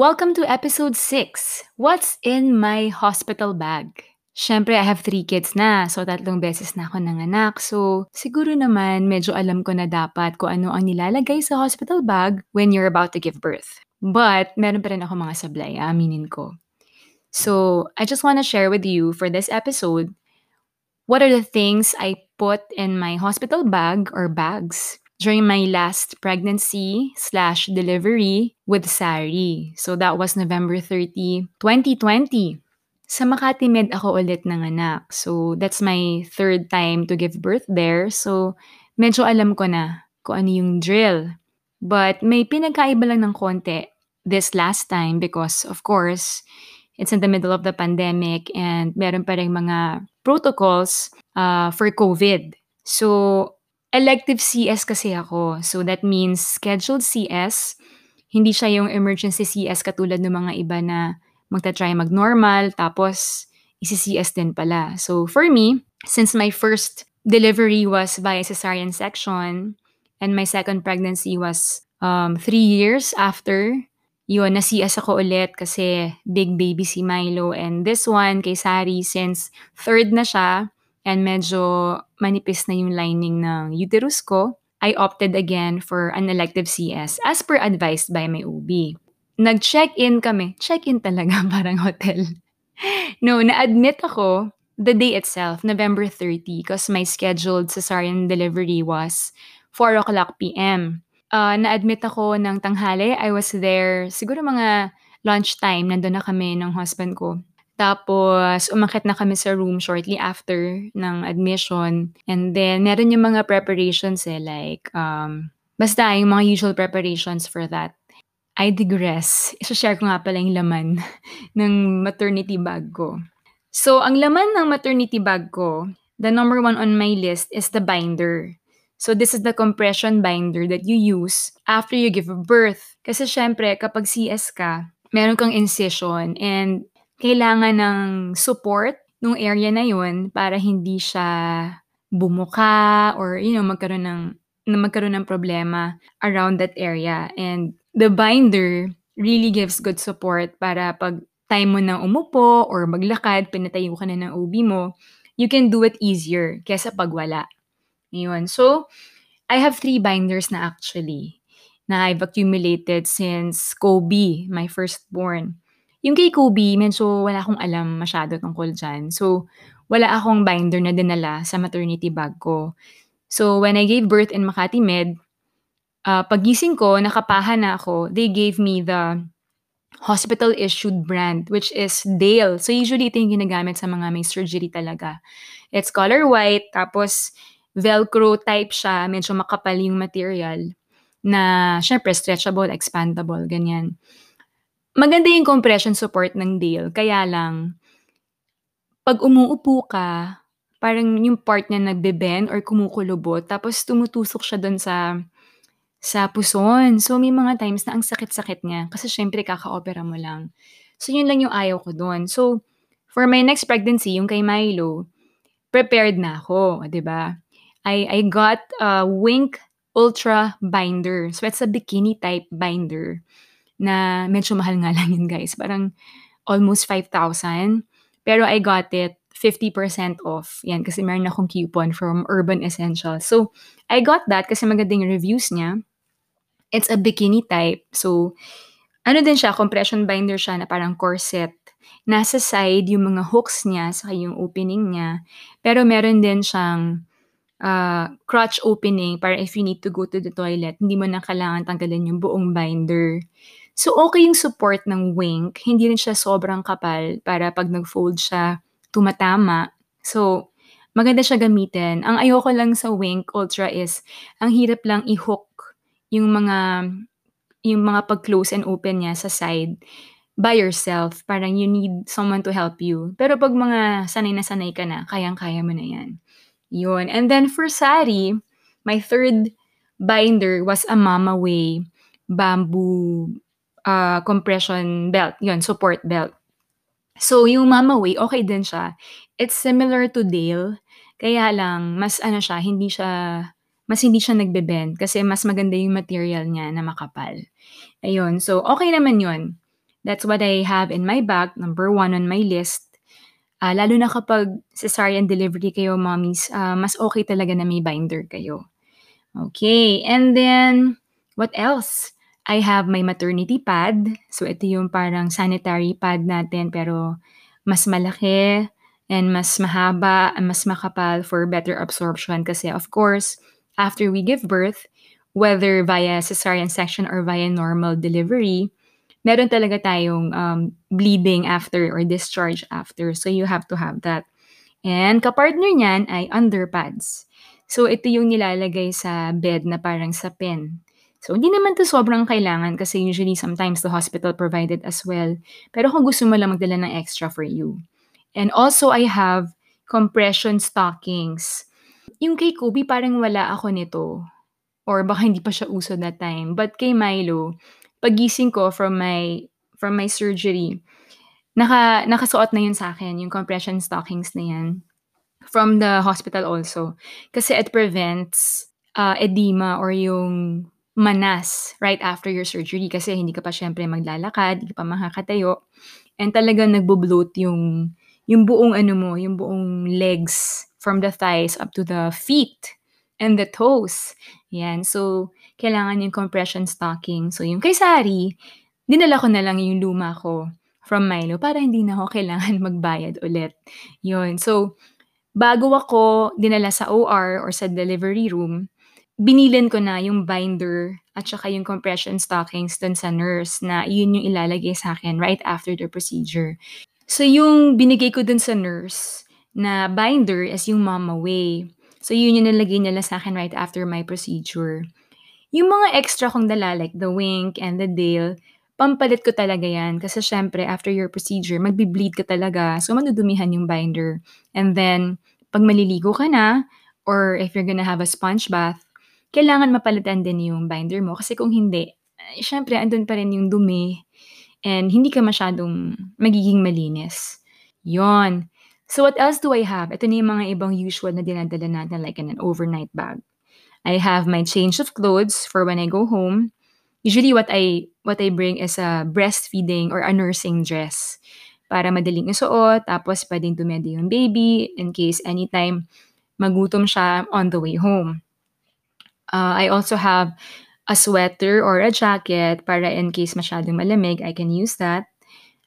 Welcome to episode 6, What's in my hospital bag? Siyempre, I have 3 kids na, so 3 beses na ako nanganak. So, siguro naman, medyo alam ko na dapat kung ano ang nilalagay sa hospital bag when you're about to give birth. But, meron pa rin ako mga sablay, aminin ko. So, I just want to share with you for this episode, what are the things I put in my hospital bag or bags during my last pregnancy/delivery with Sari. So that was November 30, 2020. Sa Makati Med ako ulit nanganak. So that's my 3rd time to give birth there. So medyo alam ko na kung ano yung drill. But may pinagkaiba lang ng konti this last time because of course, it's in the middle of the pandemic and meron pa rin mga protocols for COVID. So elective CS kasi ako. So that means scheduled CS. Hindi siya yung emergency CS katulad ng mga iba na magta-try mag-normal tapos isi-CS din pala. So for me, since my 1st delivery was via cesarean section and my 2nd pregnancy was 3 years after, yun, na-CS ako ulit kasi big baby si Milo. And this one kay Sari since 3rd na siya, and medyo manipis na yung lining ng uterus ko, I opted again for an elective CS as per advised by my OB. Nag-check-in kami. Check-in talaga, parang hotel. No, na-admit ako the day itself, November 30, because my scheduled cesarean delivery was 4 o'clock p.m. Na-admit ako ng tanghali. I was there, siguro mga lunchtime, nandun na kami ng husband ko. Tapos, umakyat na kami sa room shortly after ng admission. And then, meron yung mga preparations like, basta yung mga usual preparations for that. I digress. Isa-share ko nga pala yung laman ng maternity bag ko. So, ang laman ng maternity bag ko, the number 1 on my list is the binder. So, this is the compression binder that you use after you give birth. Kasi syempre, kapag CS ka, meron kang incision and kailangan ng support nung area na yun para hindi siya bumuka or you know magkaroon ng problema around that area. And the binder really gives good support para pag time mo nang umupo or maglakad, pinatayo ka na ng OB mo, you can do it easier kesa pag wala. Yun. So, I have 3 binders na actually na I've accumulated since Kobe, my firstborn. Yung kay Kobe, medyo wala akong alam masyado tungkol dyan. So, wala akong binder na dinala sa maternity bag ko. So, when I gave birth in Makati Med, pagising ko, nakapahan na ako, they gave me the hospital-issued brand, which is Dale. So, usually ito yung ginagamit sa mga may surgery talaga. It's color white, tapos velcro type siya, medyo makapal yung material na syempre stretchable, expandable, ganyan. Maganda yung compression support ng Dale, kaya lang, pag umuupo ka, parang yung part niya nagbe-bend or kumukulubot, tapos tumutusok siya doon sa puson. So, may mga times na ang sakit-sakit niya, kasi syempre kaka-opera mo lang. So, yun lang yung ayaw ko doon. So, for my next pregnancy, yung kay Milo, prepared na ako, ba? Diba? I got a Wink Ultra binder. So, it's a bikini type binder. Na medyo mahal nga lang yun, guys. Parang almost 5,000. Pero I got it 50% off. Yan, kasi meron akong coupon from Urban Essentials. So, I got that kasi magandang reviews niya. It's a bikini type. So, ano din siya, compression binder siya na parang corset. Nasa side yung mga hooks niya, saka yung opening niya. Pero meron din siyang crotch opening para if you need to go to the toilet, hindi mo na kailangan tanggalin yung buong binder. So, okay yung support ng Wink. Hindi rin siya sobrang kapal para pag nag-fold siya, tumatama. So, maganda siya gamitin. Ang ayoko lang sa Wink Ultra is, ang hirap lang i-hook yung mga pag-close and open niya sa side by yourself. Parang you need someone to help you. Pero pag mga sanay na sanay ka na, kayang-kaya mo na yan. Yun. And then for Sari, my 3rd binder was a Mama Way bamboo compression belt, yun, support belt. So, yung Mama Way, okay din siya. It's similar to Dale, kaya lang, mas hindi siya nagbe-bend kasi mas maganda yung material niya na makapal. Ayun, so okay naman yun. That's what I have in my bag, number 1 on my list. Lalo na kapag cesarean delivery kayo, mommies, mas okay talaga na may binder kayo. Okay, and then, what else? I have my maternity pad. So, ito yung parang sanitary pad natin pero mas malaki and mas mahaba and mas makapal for better absorption. Kasi, of course, after we give birth, whether via cesarean section or via normal delivery, meron talaga tayong bleeding after or discharge after. So, you have to have that. And kapartner niyan ay underpads. So, ito yung nilalagay sa bed na parang sa pen. So, hindi naman to sobrang kailangan kasi usually sometimes the hospital provided as well. Pero kung gusto mo lang magdala ng extra for you. And also, I have compression stockings. Yung kay Kobe, parang wala ako nito. Or baka hindi pa siya uso that time. But kay Milo, pagising ko from my surgery, nakasuot na yun sa akin, yung compression stockings na yan. From the hospital also. Kasi it prevents edema or yung manas right after your surgery. Kasi hindi ka pa syempre maglalakad, hindi ka pa makakatayo. And talagang nagbubloat yung buong ano mo, yung buong legs from the thighs up to the feet and the toes. Yan. So, kailangan yung compression stocking. So, yung kay Sari, dinala ko na lang yung luma ko from Milo para hindi na ako kailangan magbayad ulit. Yun. So, bago ako dinala sa OR or sa delivery room, binilin ko na yung binder at saka yung compression stockings dun sa nurse na yun yung ilalagay sa akin right after the procedure. So, yung binigay ko dun sa nurse na binder is yung Mama Way. So, yun yung nalagay nila sa akin right after my procedure. Yung mga extra kong dala, like the Wink and the Dale, pampalit ko talaga yan. Kasi syempre, after your procedure, magbi-bleed ka talaga. So, madudumihan yung binder. And then, pag maliligo ka na, or if you're gonna have a sponge bath, kailangan mapalitan din yung binder mo. Kasi kung hindi, syempre, andun pa rin yung dumi. And hindi ka masyadong magiging malinis. Yon. So, what else do I have? Ito na yung mga ibang usual na dinadala natin like in an overnight bag. I have my change of clothes for when I go home. Usually, what I bring is a breastfeeding or a nursing dress para madaling isuot, tapos pwedeng tumede yung baby in case anytime magutom siya on the way home. I also have a sweater or a jacket para in case masyadong malamig, I can use that.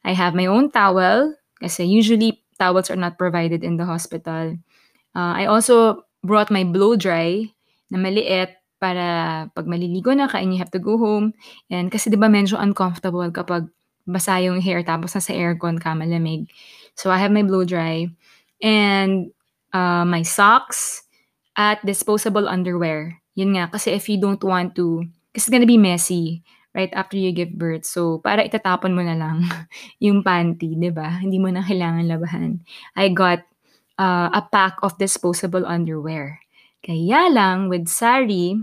I have my own towel kasi usually towels are not provided in the hospital. I also brought my blow-dry na maliit para pag maliligo na ka and you have to go home. And kasi diba medyo uncomfortable kapag basa yung hair tapos nasa aircon ka, malamig. So I have my blow-dry and my socks at disposable underwear. Yun nga, kasi if you don't want to, kasi it's gonna be messy right after you give birth. So, para itatapon mo na lang yung panty, diba? Hindi mo na kailangan labahan. I got a pack of disposable underwear. Kaya lang, with Sari,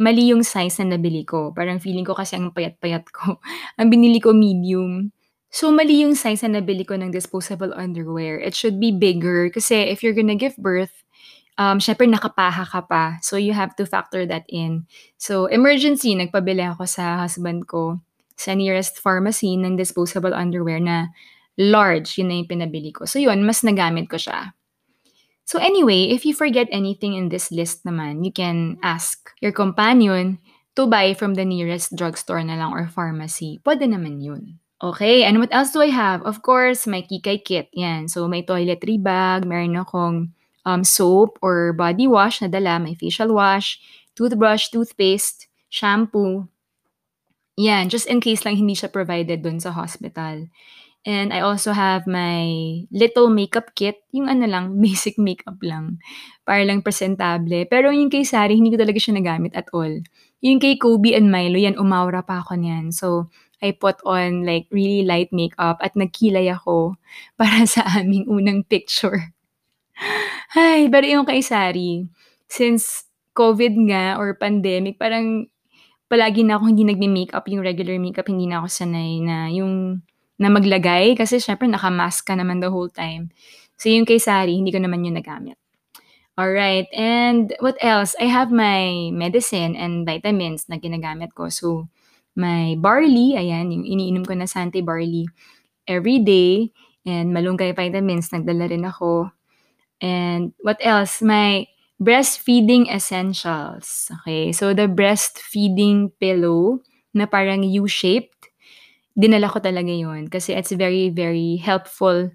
mali yung size na nabili ko. Parang feeling ko kasi ang payat-payat ko. Ang binili ko medium. So, mali yung size na nabili ko ng disposable underwear. It should be bigger. Kasi if you're gonna give birth, syempre nakapaha ka pa. So, you have to factor that in. So, emergency, nagpabili ako sa husband ko sa nearest pharmacy ng disposable underwear na large. Yun na yung pinabili ko. So, yun, mas nagamit ko siya. So, anyway, if you forget anything in this list naman, you can ask your companion to buy from the nearest drugstore na lang or pharmacy. Pwede naman yun. Okay, and what else do I have? Of course, my Kikay kit. Yan. So, may toiletry bag, meron akong soap or body wash na dala, may facial wash, toothbrush, toothpaste, shampoo. Yan, just in case lang hindi siya provided dun sa hospital. And I also have my little makeup kit, yung ano lang, basic makeup lang, para lang presentable. Pero yung kay Sari, hindi ko talaga siya nagamit at all. Yung kay Kobe and Milo, yan, umaura pa ako niyan. So, I put on like really light makeup at nagkilay ako para sa aming unang picture. Ay, pero yung kay Sari, since COVID nga or pandemic, parang palagi na ako hindi nagme-makeup, yung regular makeup, hindi na ako sanay na yung na maglagay kasi syempre naka-mask ka naman the whole time. So yung kay Sari, hindi ko naman yun nagamit. Alright, and what else? I have my medicine and vitamins na ginagamit ko. So may barley, ayan, yung iniinom ko na Sante barley every day, and malunggay vitamins, nagdala rin ako. And what else? My breastfeeding essentials. Okay, so the breastfeeding pillow na parang U-shaped, dinala ko talaga yun kasi it's very, very helpful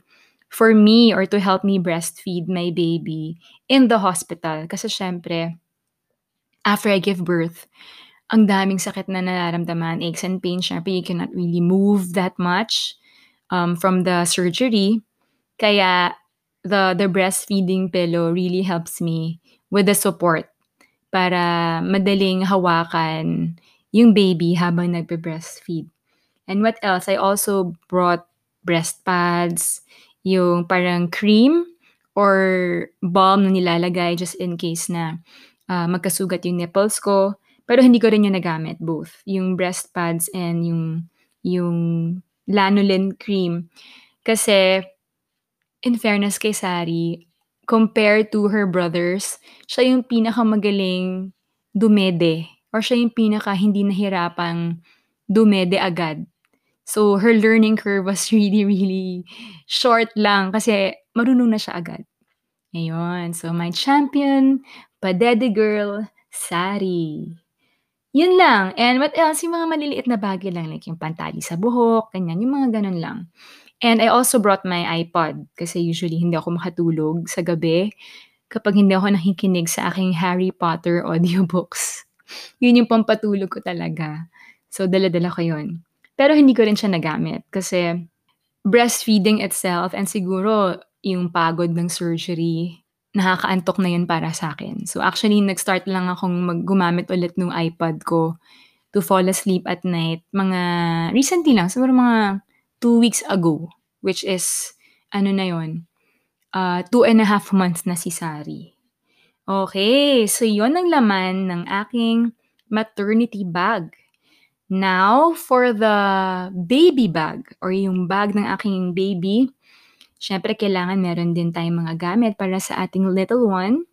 for me or to help me breastfeed my baby in the hospital. Kasi syempre, after I give birth, ang daming sakit na nararamdaman, aches and pains. Syempre, you cannot really move that much from the surgery. Kaya the breastfeeding pillow really helps me with the support para madaling hawakan yung baby habang nagbe-breastfeed. And what else? I also brought breast pads, yung parang cream or balm na nilalagay just in case na magkasugat yung nipples ko. Pero hindi ko rin yung nagamit, both. Yung breast pads and yung lanolin cream. Kasi, in fairness kay Sari, compared to her brothers, siya yung pinakamagaling dumede. Or siya yung pinaka hindi nahirapang dumede agad. So, her learning curve was really, really short lang kasi marunong na siya agad. Ayun. So, my champion, padede girl, Sari. Yun lang. And what else? Yung mga maliliit na bagay lang. Like yung pantali sa buhok, ganyan. Yung mga ganun lang. And I also brought my iPod kasi usually hindi ako makatulog sa gabi kapag hindi ako nakikinig sa aking Harry Potter audiobooks. Yun yung pampatulog ko talaga. So, dala-dala ko yun. Pero hindi ko rin siya nagamit kasi breastfeeding itself and siguro yung pagod ng surgery, nakakaantok na yun para sa akin. So, actually, nag-start lang akong gumamit ulit ng iPod ko to fall asleep at night. Mga recently lang, siguro mga 2 weeks ago, which is, 2.5 months na si Sari. Okay, so yon ang laman ng aking maternity bag. Now, for the baby bag, or yung bag ng aking baby, syempre kailangan meron din tayong mga gamit para sa ating little one.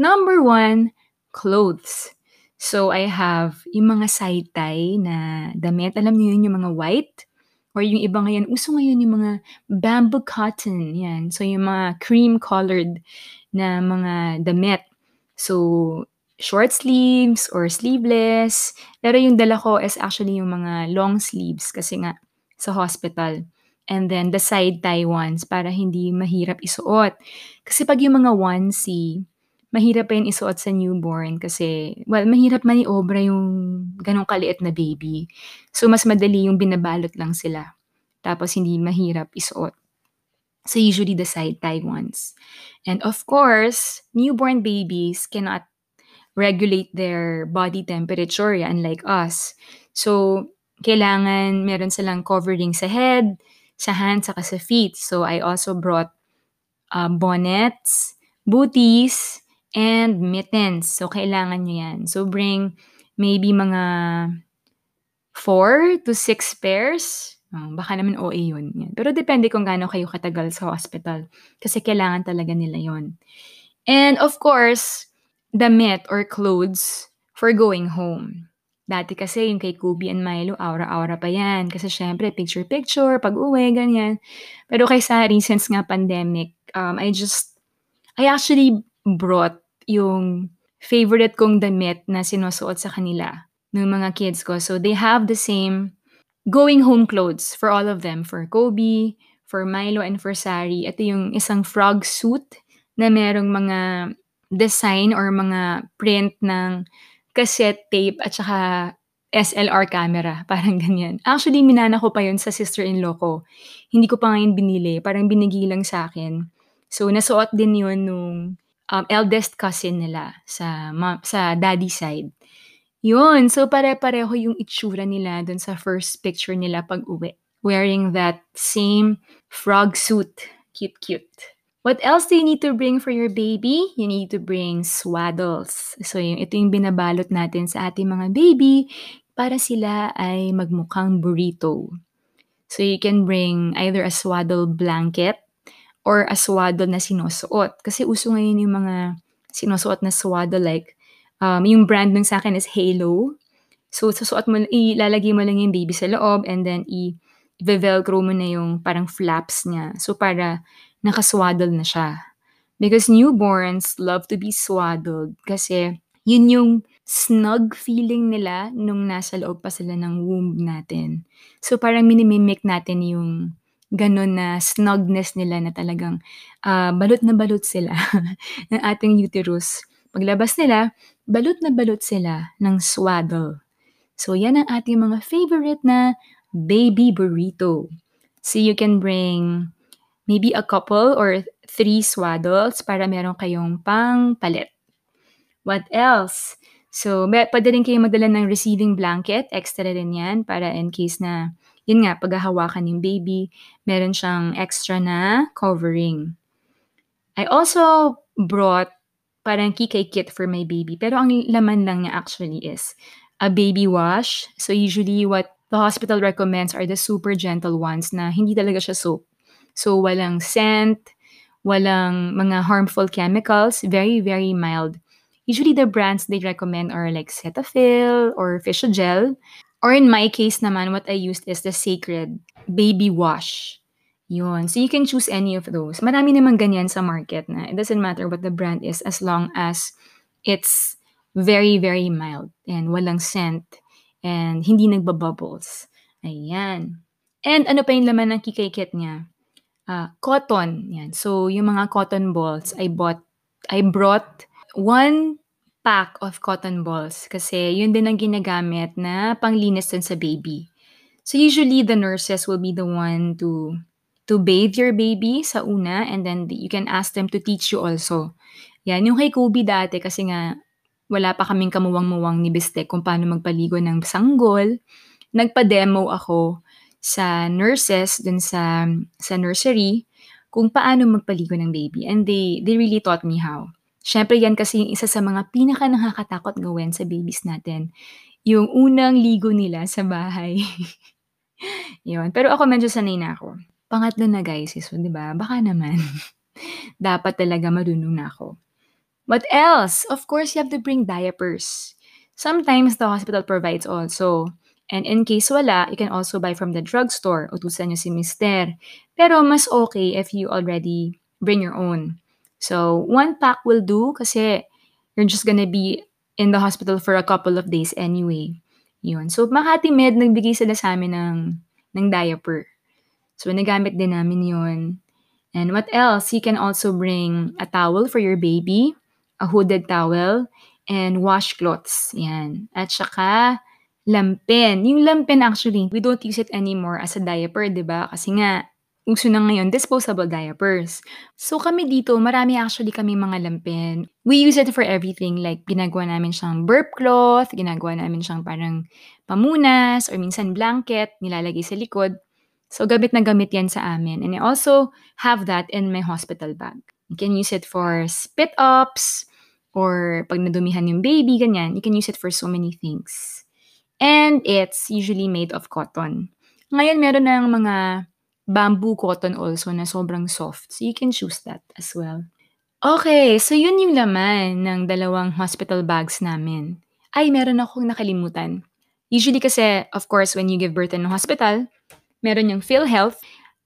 Number one, clothes. So, I have yung mga side-tie na damit. Alam niyo yun, yung mga white. Or yung iba ngayon, uso ngayon yung mga bamboo cotton. Yan. So, yung mga cream-colored na mga damit. So, short sleeves or sleeveless. Pero yung dala ko is actually yung mga long sleeves kasi nga sa hospital. And then, the side-tie ones para hindi mahirap isuot. Kasi pag yung mga onesie, mahirap pa yun isuot sa newborn kasi, well, mahirap maniobra yung ganong kaliit na baby. So, mas madali yung binabalot lang sila. Tapos, hindi mahirap isuot. So, usually the side-tie ones. And of course, newborn babies cannot regulate their body temperature, unlike us. So, kailangan meron silang covering sa head, sa hands, saka sa feet. So, I also brought bonnets, booties, and mittens. So, kailangan nyo yan. So, bring maybe mga 4 to 6 pairs. Oh, baka naman OA yun. Pero depende kung gaano kayo katagal sa hospital. Kasi kailangan talaga nila yun. And of course, damit or clothes for going home. Dati kasi yung kay Kubi and Milo, aura-aura pa yan. Kasi syempre, picture-picture, pag-uwi, ganyan. Pero kay Sari, since nga pandemic, I actually brought yung favorite kong damit na sinusuot sa kanila ng mga kids ko. So, they have the same going home clothes for all of them. For Kobe, for Milo, and for Sari. Ito yung isang frog suit na merong mga design or mga print ng cassette tape at saka SLR camera. Parang ganyan. Actually, minana ko pa yun sa sister-in-law ko. Hindi ko pa ngayon binili. Parang binigilang sa akin. So, nasuot din yun nung eldest cousin nila sa daddy side. Yun. So, pare-pareho yung itsura nila dun sa first picture nila pag-uwi. Wearing that same frog suit. Cute, cute. What else do you need to bring for your baby? You need to bring swaddles. So, ito yung binabalot natin sa ating mga baby para sila ay magmukhang burrito. So, you can bring either a swaddle blanket or a swaddle na sinusuot. Kasi uso ngayon yung mga sinusuot na swaddle, like, yung brand nung sa akin is Halo. So, susuot mo, ilalagay mo lang yung baby sa loob and then i-velcro mo na yung parang flaps niya. So, para nakaswaddle na siya. Because newborns love to be swaddled kasi yun yung snug feeling nila nung nasa loob pa sila ng womb natin. So, parang minimimic natin yung ganun na snugness nila na talagang balot na balot sila ng ating uterus. Paglabas nila, balot na balot sila ng swaddle. So, yan ang ating mga favorite na baby burrito. So, you can bring maybe a couple or 3 swaddles para meron kayong pang palit. What else? So, pwede rin kayong magdala ng receiving blanket. Extra rin yan para in case na, yun nga, paghahawakan yung baby, meron siyang extra na covering. I also brought parang kikay kit for my baby. Pero ang laman lang niya actually is a baby wash. So usually what the hospital recommends are the super gentle ones na hindi talaga siya soap. So walang scent, walang mga harmful chemicals, very, very mild. Usually the brands they recommend are like Cetaphil or Physiojel. Or in my case naman, what I used is the sacred baby wash. Yun. So you can choose any of those. Marami namang ganyan sa market na it doesn't matter what the brand is as long as it's very, very mild and walang scent and hindi nagbabubbles. Ayan. And ano pa yung laman ng kikay kit niya? Cotton. Yan. So yung mga cotton balls, I brought 1 pack of cotton balls kasi yun din ang ginagamit na panglinis din sa baby. So usually the nurses will be the one to bathe your baby sa una and then you can ask them to teach you also. Yan, yung kay Kobe dati kasi nga wala pa kaming kamuwang-muwang ni Bistek kung paano magpaligo ng sanggol. Nagpa-demo ako sa nurses dun sa nursery kung paano magpaligo ng baby and they really taught me how. Siyempre yan kasi yung isa sa mga pinaka nakakatakot gawin sa babies natin. Yung unang ligo nila sa bahay. Yun. Pero ako medyo sanay na ako. Pangatlo na guys, so, di ba? Baka naman. Dapat talaga marunong na ako. What else? Of course, you have to bring diapers. Sometimes the hospital provides also. And in case wala, you can also buy from the drugstore. Utusan nyo si mister. Pero mas okay if you already bring your own. So, 1 pack will do kasi you're just gonna be in the hospital for a couple of days anyway. Yun. So, Makati Med, nagbigay sila sa amin ng diaper. So, nagamit din namin yun. And what else? You can also bring a towel for your baby, a hooded towel, and washcloths. Yan. At saka, lampin. Yung lampin actually, we don't use it anymore as a diaper, diba? Kasi nga, uso na ngayon, disposable diapers. So kami dito, marami actually kami mga lampin. We use it for everything. Like, ginagawa namin siyang burp cloth, ginagawa namin siyang parang pamunas, or minsan blanket, nilalagay sa likod. So, gamit na gamit yan sa amin. And I also have that in my hospital bag. You can use it for spit-ups or pag nadumihan yung baby, ganyan. You can use it for so many things. And it's usually made of cotton. Ngayon, meron na yung mga bamboo cotton also na sobrang soft. So, you can choose that as well. Okay, so yun yung laman ng 2 hospital bags namin. Ay, meron akong nakalimutan. Usually kasi, of course, when you give birth in a hospital, meron yung PhilHealth.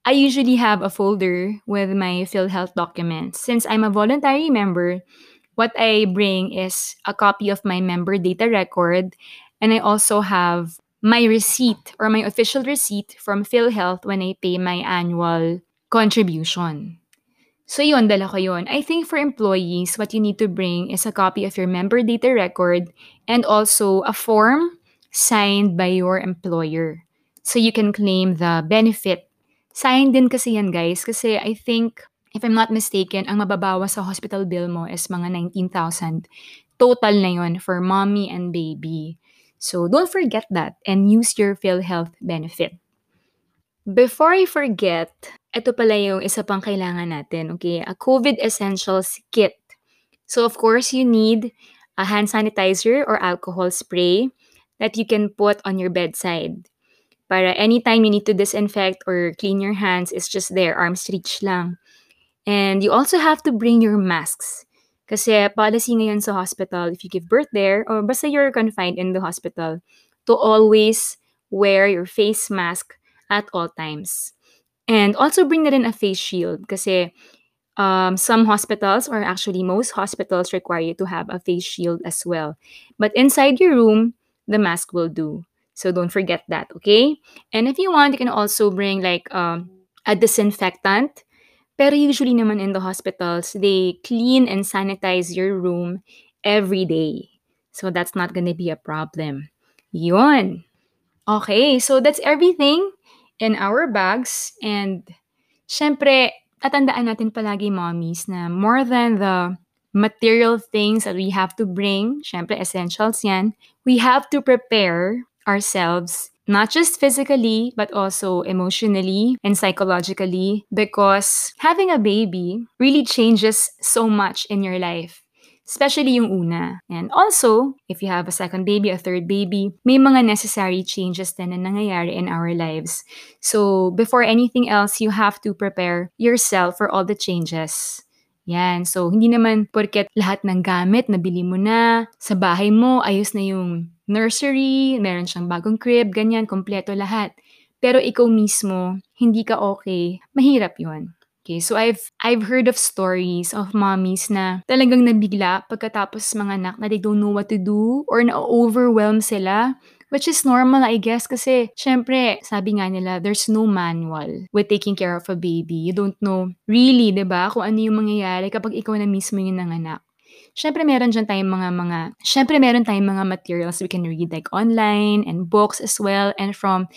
I usually have a folder with my PhilHealth documents. Since I'm a voluntary member, what I bring is a copy of my member data record. And I also have my receipt or my official receipt from PhilHealth when I pay my annual contribution. So yun, dala ko yun. I think for employees, what you need to bring is a copy of your member data record and also a form signed by your employer. So you can claim the benefit. Signed din kasi yan guys, kasi I think, if I'm not mistaken, ang mababawas sa hospital bill mo is mga 19,000. Total na yun for mommy and baby. So don't forget that and use your PhilHealth benefit. Before I forget, ito pala yung isa pang kailangan natin, okay? A COVID Essentials kit. So of course, you need a hand sanitizer or alcohol spray that you can put on your bedside. Para anytime you need to disinfect or clean your hands, it's just there, arm's reach lang. And you also have to bring your masks. Kasi policy ngayon sa hospital, if you give birth there, or basta you're confined in the hospital, to always wear your face mask at all times. And also bring na rin a face shield kasi some hospitals or actually most hospitals require you to have a face shield as well. But inside your room, the mask will do. So don't forget that, okay? And if you want, you can also bring like a disinfectant. Pero usually naman in the hospitals, they clean and sanitize your room every day. So that's not gonna be a problem. Yun. Okay, so that's everything in our bags. And syempre, tatandaan natin palagi, mommies, na more than the material things that we have to bring, syempre essentials yan, we have to prepare ourselves, not just physically, but also emotionally and psychologically, because having a baby really changes so much in your life. Especially yung una. And also, if you have a second baby, a third baby, may mga necessary changes din na nangyayari in our lives. So, before anything else, you have to prepare yourself for all the changes. Yan. So, hindi naman porket lahat ng gamit nabili mo na, sa bahay mo, ayos na yung nursery, meron siyang bagong crib, ganyan, kompleto lahat. Pero ikaw mismo, hindi ka okay, mahirap yun. Okay, so I've heard of stories of mommies na talagang nabigla pagkatapos manganak na they don't know what to do or na-overwhelm sila, which is normal, I guess, kasi syempre, sabi nga nila, there's no manual with taking care of a baby. You don't know really, diba, kung ano yung mangyayari kapag ikaw na mismo yung nanganak. Syempre, meron tayong mga materials we can read like online and books as well and from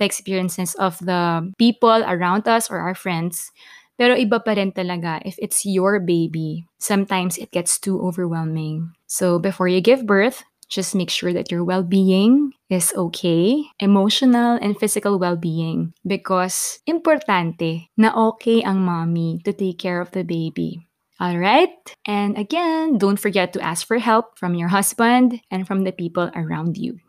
the experiences of the people around us or our friends. Pero iba pa rin talaga if it's your baby. Sometimes it gets too overwhelming. So before you give birth, just make sure that your well-being is okay. Emotional and physical well-being. Because importante na okay ang mommy to take care of the baby. Alright? And again, don't forget to ask for help from your husband and from the people around you.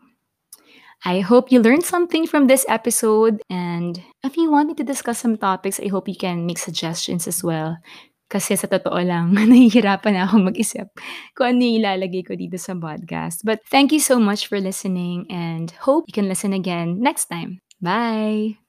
I hope you learned something from this episode, and if you want me to discuss some topics, I hope you can make suggestions as well. Kasi sa totoo lang, nahihirapan na akong mag-isip kung ano yung ilalagay ko dito sa podcast. But thank you so much for listening, and hope you can listen again next time. Bye!